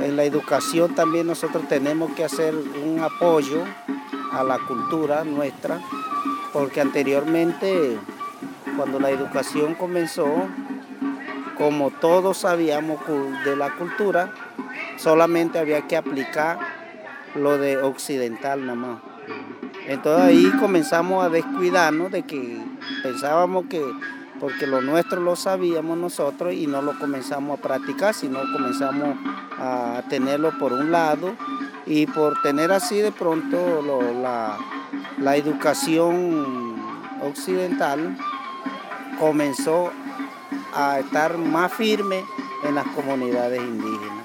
En la educación también nosotros tenemos que hacer un apoyo a la cultura nuestra, porque anteriormente, cuando la educación comenzó, como todos sabíamos de la cultura, solamente había que aplicar lo de occidental nada más. Entonces ahí comenzamos a descuidarnos de que pensábamos que porque lo nuestro lo sabíamos nosotros y no lo comenzamos a practicar, sino comenzamos a tenerlo por un lado, y por tener así de pronto la educación occidental comenzó a estar más firme en las comunidades indígenas.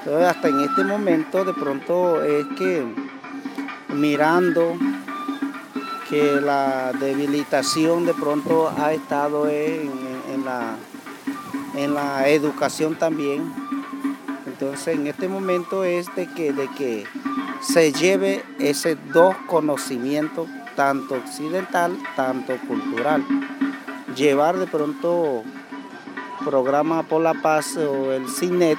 Entonces hasta en este momento de pronto es que mirando que la debilitación de pronto ha estado en la educación también. Entonces en este momento es de que se lleve esos dos conocimientos, tanto occidental, tanto cultural. Llevar de pronto Programa por la Paz o el CINET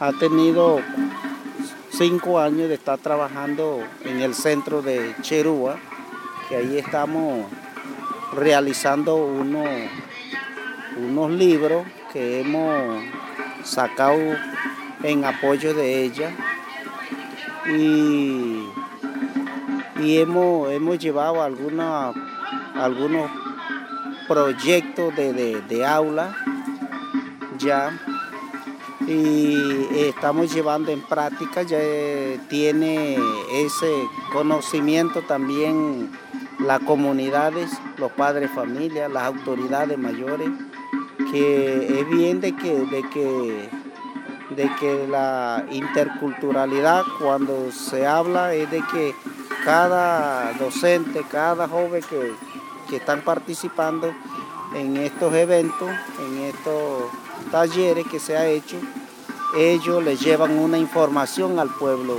ha tenido 5 años de estar trabajando en el centro de Cherúa, que ahí estamos realizando unos libros que hemos sacado en apoyo de ella, y hemos llevado algunos proyectos de aula ya, y estamos llevando en práctica, ya tiene ese conocimiento también las comunidades, los padres de familia, las autoridades mayores, que es bien de que la interculturalidad, cuando se habla, es de que cada docente, cada joven que están participando en estos eventos, en estos talleres que se ha hecho, ellos les llevan una información al pueblo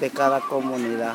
de cada comunidad.